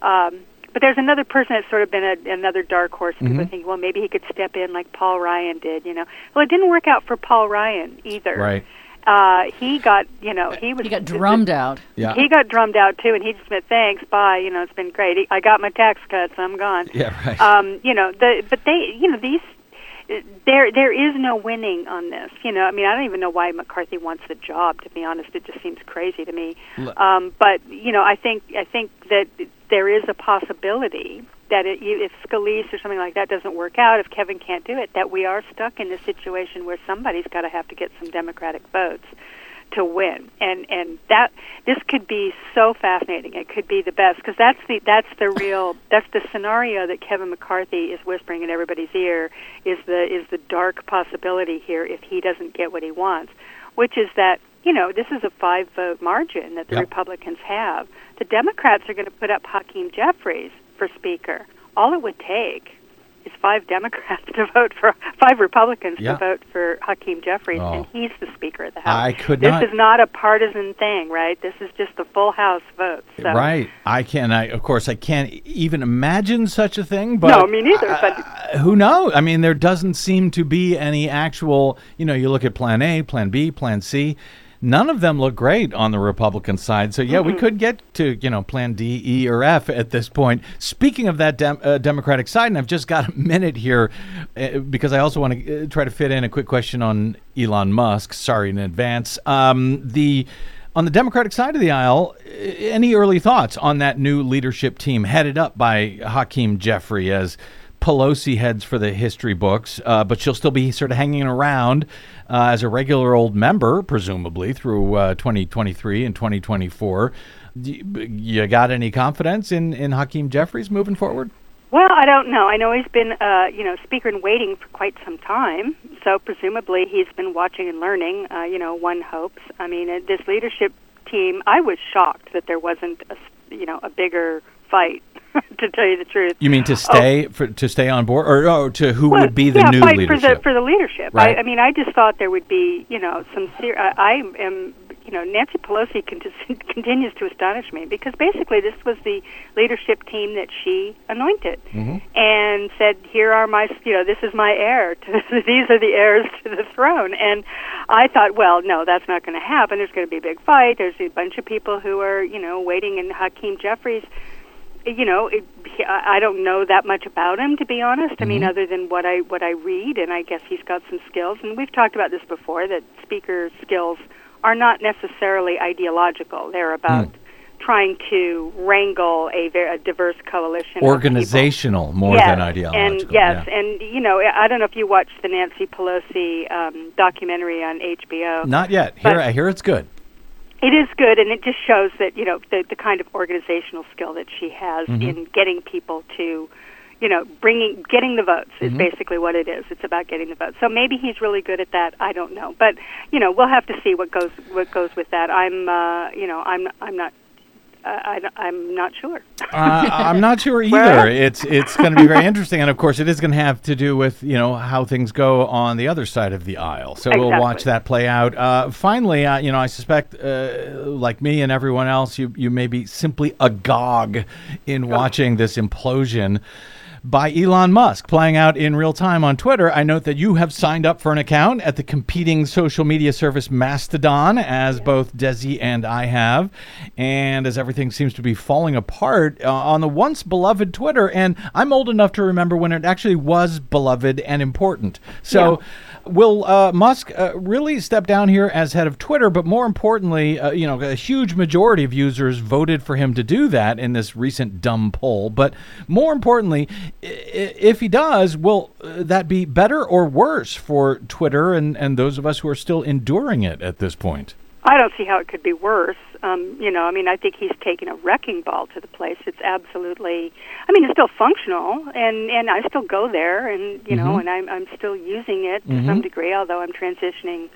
um, but there's another person that's sort of been a, another dark horse. People mm-hmm. think, well, maybe he could step in like Paul Ryan did, you know. Well, it didn't work out for Paul Ryan either. Right. Uh, he got, you know, he was... He got drummed th- out. Yeah. He got drummed out, too, and he just said, thanks, bye, you know, it's been great. I got my tax cuts, I'm gone. Yeah, right. Um, you know, the, but they, you know, these... There, there is no winning on this. You know, I mean, I don't even know why McCarthy wants the job. To be honest, it just seems crazy to me. Um, but you know, I think, I think that there is a possibility that it, if Scalise or something like that doesn't work out, if Kevin can't do it, that we are stuck in this situation where somebody's got to have to get some Democratic votes to win. And and that this could be so fascinating. It could be the best because that's the that's the real that's the scenario that Kevin McCarthy is whispering in everybody's ear is the is the dark possibility here if he doesn't get what he wants, which is that, you know, this is a five vote margin that the yep. Republicans have. The Democrats are going to put up Hakeem Jeffries for speaker. All it would take is five Democrats to vote for, five Republicans yeah. to vote for Hakeem Jeffries, oh. and he's the Speaker of the House. I could this not. This is not a partisan thing, right? This is just the full House vote. So. Right. I can't, I, of course, I can't even imagine such a thing. But no, me neither. I, but who knows? I mean, there doesn't seem to be any actual, you know, you look at Plan A, Plan B, Plan C. None of them look great on the Republican side. So, yeah, mm-hmm. we could get to, you know, Plan D, E, or F at this point. Speaking of that dem- uh, Democratic side, and I've just got a minute here uh, because I also want to uh, try to fit in a quick question on Elon Musk. Sorry in advance. Um, the on the Democratic side of the aisle, any early thoughts on that new leadership team headed up by Hakeem Jeffries as Pelosi heads for the history books, uh, but she'll still be sort of hanging around uh, as a regular old member, presumably, through uh, twenty twenty-three and twenty twenty-four. You got any confidence in, in Hakeem Jeffries moving forward? Well, I don't know. I know he's been, uh, you know, speaker in waiting for quite some time. So presumably he's been watching and learning, uh, you know, one hopes. I mean, this leadership team, I was shocked that there wasn't, a, you know, a bigger fight, to tell you the truth. You mean to stay oh. for, to stay on board or, or to who well, would be the yeah, new fight leadership? For the, for the leadership. Right. I, I mean, I just thought there would be, you know, some ser- I, I am, you know, Nancy Pelosi con- continues to astonish me because basically this was the leadership team that she anointed mm-hmm. and said, here are my, you know, this is my heir. To, these are the heirs to the throne. And I thought, well, no, that's not going to happen. There's going to be a big fight. There's a bunch of people who are, you know, waiting in Hakeem Jeffries. You know, it, I don't know that much about him, to be honest. Mm-hmm. I mean, other than what I what I read, and I guess he's got some skills. And we've talked about this before, that speaker skills are not necessarily ideological. They're about mm. trying to wrangle a, a diverse coalition. Organizational more yes. than ideological. And, yes, yeah. and, you know, I don't know if you watched the Nancy Pelosi um, documentary on H B O. Not yet. Here, I hear it's good. It is good, and it just shows that, you know, the, the kind of organizational skill that she has mm-hmm. in getting people to, you know, bringing getting the votes mm-hmm. is basically what it is. It's about getting the votes. So maybe he's really good at that. I don't know, but you know, we'll have to see what goes what goes with that. I'm, uh, you know, I'm I'm not. Uh, I, I'm not sure. uh, I'm not sure either. Well. It's it's going to be very interesting, and of course, it is going to have to do with you know how things go on the other side of the aisle. So exactly. We'll watch that play out. Uh, finally, uh, you know, I suspect, uh, like me and everyone else, you you may be simply agog in watching this implosion by Elon Musk playing out in real time on Twitter. I note that you have signed up for an account at the competing social media service Mastodon, as yeah. both Desi and I have. And as everything seems to be falling apart uh, on the once beloved Twitter, and I'm old enough to remember when it actually was beloved and important. So yeah. will uh, Musk uh, really step down here as head of Twitter? But more importantly, uh, you know, a huge majority of users voted for him to do that in this recent dumb poll. But more importantly, if he does, will that be better or worse for Twitter and, and those of us who are still enduring it at this point? I don't see how it could be worse. Um, you know, I mean, I think he's taken a wrecking ball to the place. It's absolutely, I mean, it's still functional, and, and I still go there, and, you mm-hmm. know, and I'm, I'm still using it to mm-hmm. some degree, although I'm transitioning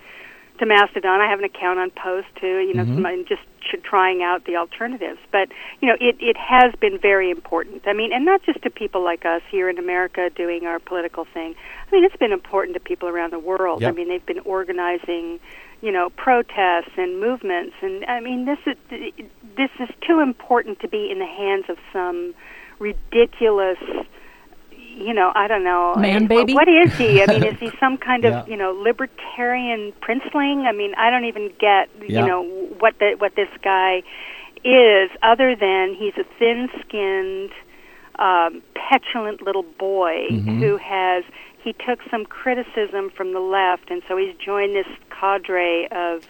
to Mastodon. I have an account on Post, too, you know, mm-hmm. and just trying out the alternatives. But, you know, it, it has been very important. I mean, and not just to people like us here in America doing our political thing. I mean, it's been important to people around the world. Yep. I mean, they've been organizing, you know, protests and movements. And, I mean, this is this is too important to be in the hands of some ridiculous, you know, I don't know. Man, baby? What is he? I mean, is he some kind of, yeah. you know, libertarian princeling? I mean, I don't even get, yeah. you know, what the, what this guy is other than he's a thin-skinned, um, petulant little boy mm-hmm. who has, he took some criticism from the left, and so he's joined this cadre of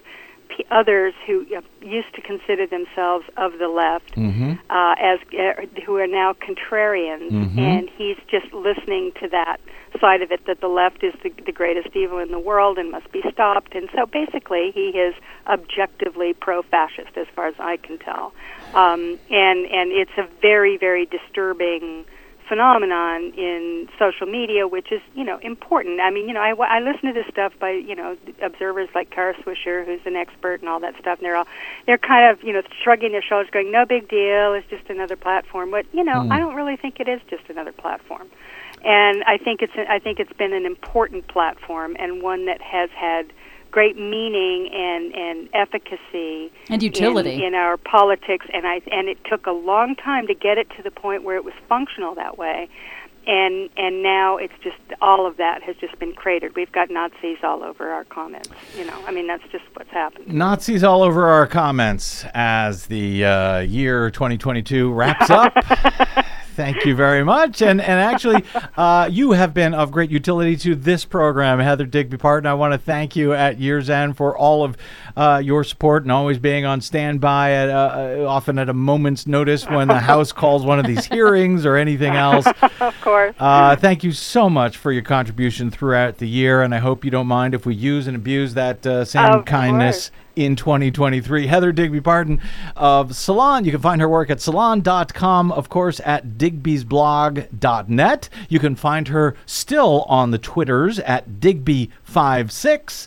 p- others who uh, used to consider themselves of the left mm-hmm. uh, as uh, who are now contrarians, mm-hmm. and he's just listening to that side of it, that the left is the, the greatest evil in the world and must be stopped. And so basically he is objectively pro-fascist, as far as I can tell. Um, and, and it's a very, very disturbing phenomenon in social media, which is, you know, important. I mean, you know, I, I listen to this stuff by, you know, observers like Kara Swisher, who's an expert and all that stuff, and they're all, they're kind of, you know, shrugging their shoulders, going, no big deal, it's just another platform. But, you know, mm. I don't really think it is just another platform. And I think it's, I think it's been an important platform and one that has had great meaning and, and efficacy and utility in, in our politics, and I and it took a long time to get it to the point where it was functional that way, and and now it's just all of that has just been cratered. We've got Nazis all over our comments. You know, I mean, that's just what's happened. Nazis all over our comments as the uh, year twenty twenty-two wraps up. Thank you very much. And and actually, uh, you have been of great utility to this program, Heather Digby Parton. I want to thank you at year's end for all of uh, your support and always being on standby, at uh, often at a moment's notice when the House calls one of these hearings or anything else. Of course. Uh, thank you so much for your contribution throughout the year, and I hope you don't mind if we use and abuse that uh, same of kindness. Course. In twenty twenty-three, Heather Digby Parton of Salon. You can find her work at salon dot com, of course, at digby's blog dot net. You can find her still on the Twitters at digby fifty-six.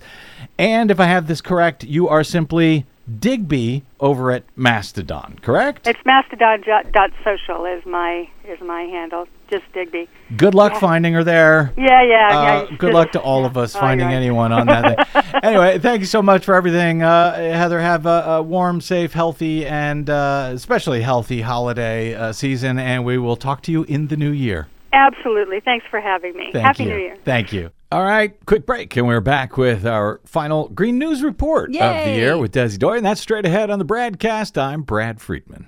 And if I have this correct, you are simply Digby over at Mastodon, correct? It's mastodon dot social is my is my handle. Just Digby. Good luck yeah. finding her there. Yeah, yeah. Uh, yeah. Good luck to all of us oh, finding yeah. anyone on that thing. Anyway, thank you so much for everything, uh, Heather. Have a, a warm, safe, healthy, and uh, especially healthy holiday uh, season, and we will talk to you in the new year. Absolutely. Thanks for having me. Thank Happy you. New Year. Thank you. All right, quick break, and we're back with our final Green News Report Yay. Of the year with Desi Doyen. That's straight ahead on the Bradcast. I'm Brad Friedman.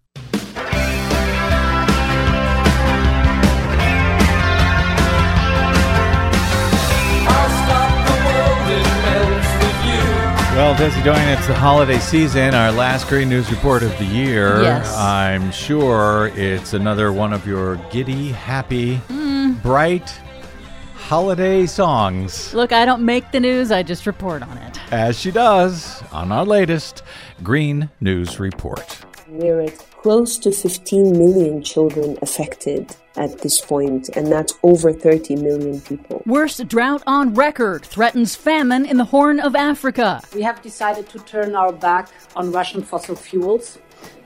Well, Desi Doyen, it's the holiday season, our last Green News Report of the year. Yes. I'm sure it's another one of your giddy, happy, mm. bright holiday songs. Look, I don't make the news, I just report on it. As she does on our latest Green News Report. We're at close to fifteen million children affected at this point, and that's over thirty million people. Worst drought on record threatens famine in the Horn of Africa. We have decided to turn our back on Russian fossil fuels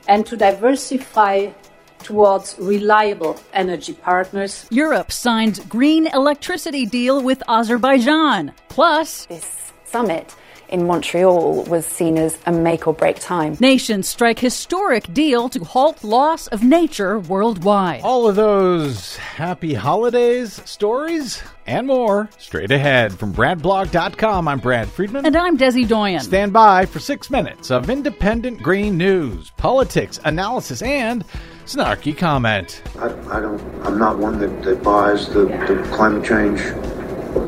and to diversify towards reliable energy partners. Europe signs green electricity deal with Azerbaijan. Plus, this summit in Montreal was seen as a make-or-break time. Nations strike historic deal to halt loss of nature worldwide. All of those happy holidays, stories, and more straight ahead from bradblog dot com. I'm Brad Friedman. And I'm Desi Doyen. Stand by for six minutes of independent green news, politics, analysis, and snarky comment. I, I don't, I'm not one that, that buys the, the climate change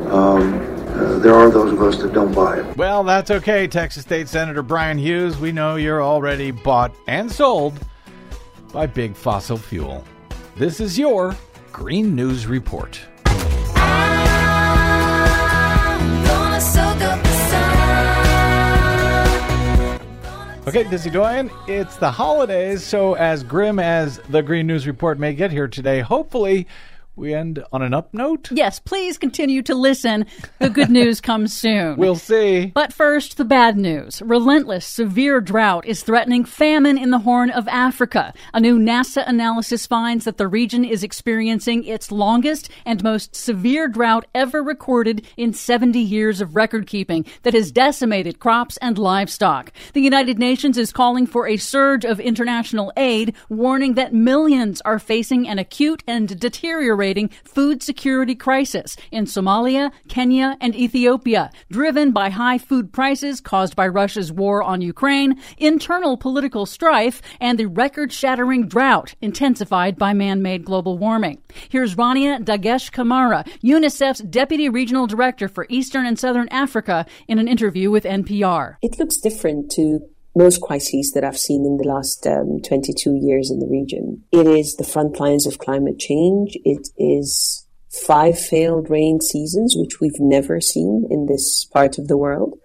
um Uh, there are those of us that don't buy it. Well, that's okay, Texas State Senator Brian Hughes. We know you're already bought and sold by big fossil fuel. This is your Green News Report. I'm gonna soak up the sun. Gonna okay, Desi Doyen, it's the holidays, so as grim as the Green News Report may get here today, hopefully we end on an up note? Yes, please continue to listen. The good news comes soon. We'll see. But first, the bad news. Relentless, severe drought is threatening famine in the Horn of Africa. A new NASA analysis finds that the region is experiencing its longest and most severe drought ever recorded in seventy years of record-keeping that has decimated crops and livestock. The United Nations is calling for a surge of international aid, warning that millions are facing an acute and deteriorating food security crisis in Somalia, Kenya, and Ethiopia, driven by high food prices caused by Russia's war on Ukraine, internal political strife, and the record-shattering drought intensified by man-made global warming. Here's Rania Dagesh-Kamara, UNICEF's Deputy Regional Director for Eastern and Southern Africa, in an interview with N P R. It looks different to most crises that I've seen in the last um, twenty-two years in the region. It is the front lines of climate change. It is five failed rain seasons, which we've never seen in this part of the world.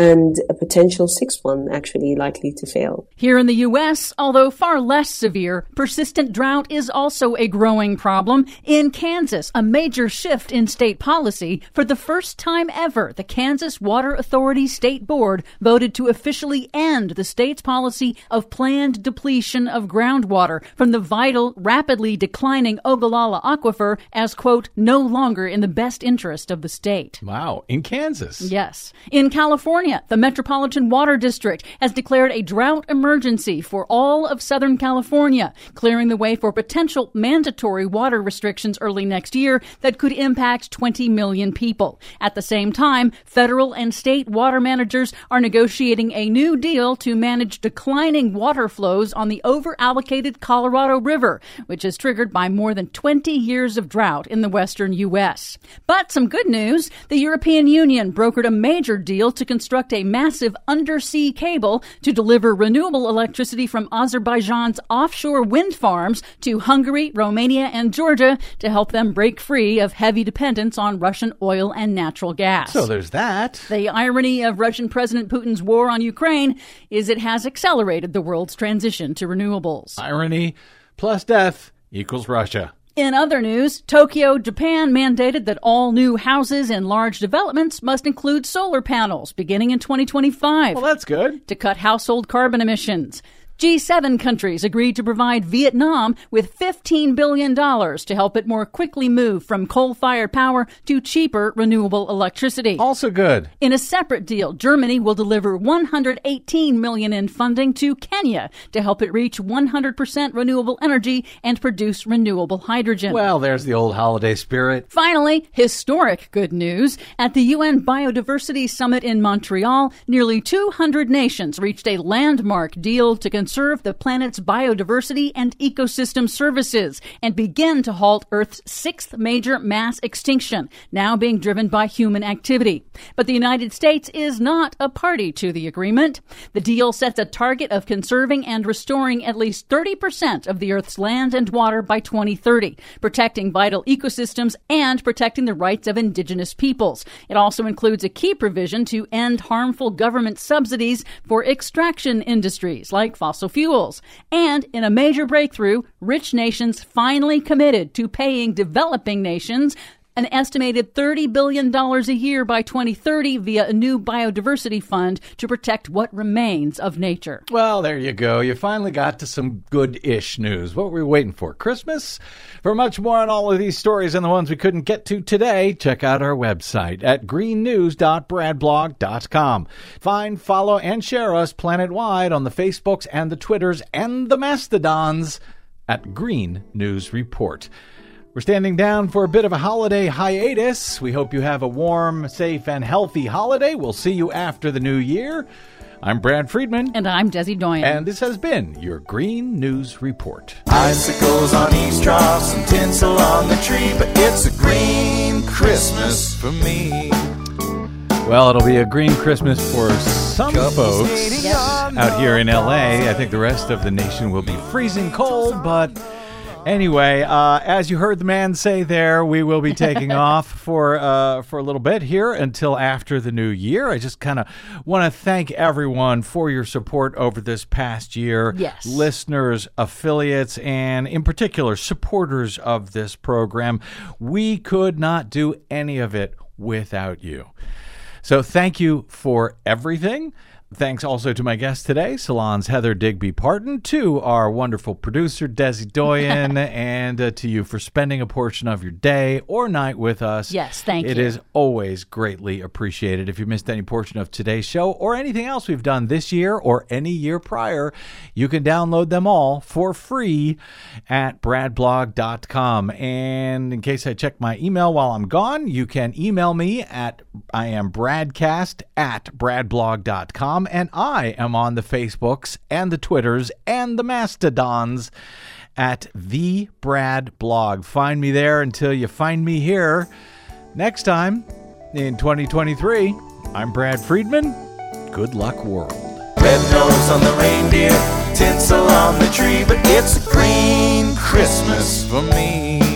and a potential sixth one actually likely to fail. Here in the U S, although far less severe, persistent drought is also a growing problem. In Kansas, a major shift in state policy. For the first time ever, the Kansas Water Authority State Board voted to officially end the state's policy of planned depletion of groundwater from the vital, rapidly declining Ogallala aquifer as, quote, no longer in the best interest of the state. Wow. In Kansas. Yes. In California, the Metropolitan Water District has declared a drought emergency for all of Southern California, clearing the way for potential mandatory water restrictions early next year that could impact twenty million people. At the same time, federal and state water managers are negotiating a new deal to manage declining water flows on the over-allocated Colorado River, which is triggered by more than twenty years of drought in the western U S. But some good news, the European Union brokered a major deal to construct Construct a massive undersea cable to deliver renewable electricity from Azerbaijan's offshore wind farms to Hungary, Romania, and Georgia to help them break free of heavy dependence on Russian oil and natural gas. So there's that. The irony of Russian President Putin's war on Ukraine is it has accelerated the world's transition to renewables. Irony plus death equals Russia. In other news, Tokyo, Japan mandated that all new houses and large developments must include solar panels beginning in twenty twenty-five. Well, that's good. To cut household carbon emissions. G seven countries agreed to provide Vietnam with fifteen billion dollars to help it more quickly move from coal-fired power to cheaper renewable electricity. Also good. In a separate deal, Germany will deliver one hundred eighteen million dollars in funding to Kenya to help it reach one hundred percent renewable energy and produce renewable hydrogen. Well, there's the old holiday spirit. Finally, historic good news. At the U N Biodiversity Summit in Montreal, nearly two hundred nations reached a landmark deal to conserve Conserve the planet's biodiversity and ecosystem services, and begin to halt Earth's sixth major mass extinction, now being driven by human activity. But the United States is not a party to the agreement. The deal sets a target of conserving and restoring at least thirty percent of the Earth's land and water by twenty thirty, protecting vital ecosystems and protecting the rights of indigenous peoples. It also includes a key provision to end harmful government subsidies for extraction industries like fossil fuels. And in a major breakthrough, rich nations finally committed to paying developing nations an estimated thirty billion dollars a year by twenty thirty via a new biodiversity fund to protect what remains of nature. Well, there you go. You finally got to some good-ish news. What were we waiting for? Christmas? For much more on all of these stories and the ones we couldn't get to today, check out our website at green news dot brad blog dot com. Find, follow, and share us planet-wide on the Facebooks and the Twitters and the Mastodons at Green News Report. We're standing down for a bit of a holiday hiatus. We hope you have a warm, safe, and healthy holiday. We'll see you after the new year. I'm Brad Friedman. And I'm Desi Doyen. And this has been your Green News Report. Icicles on eavesdrops and tinsel on the tree, but it's a green Christmas for me. Well, it'll be a green Christmas for some folks out here in L A. I think the rest of the nation will be freezing cold, but... Anyway, uh, as you heard the man say there, we will be taking off for uh, for a little bit here until after the new year. I just kind of want to thank everyone for your support over this past year. Yes. Listeners, affiliates, and in particular, supporters of this program. We could not do any of it without you. So thank you for everything. Thanks also to my guest today, Salon's Heather Digby Parton, to our wonderful producer, Desi Doyen, and uh, to you for spending a portion of your day or night with us. Yes, thank you. It is always greatly appreciated. If you missed any portion of today's show or anything else we've done this year or any year prior, you can download them all for free at brad blog dot com. And in case I check my email while I'm gone, you can email me at I am bradcast at brad blog dot com. And I am on the Facebooks and the Twitters and the Mastodons at The Brad Blog. Find me there until you find me here. Next time in twenty twenty-three, I'm Brad Friedman. Good luck, world. Red nose on the reindeer, tinsel on the tree, but it's a green Christmas for me.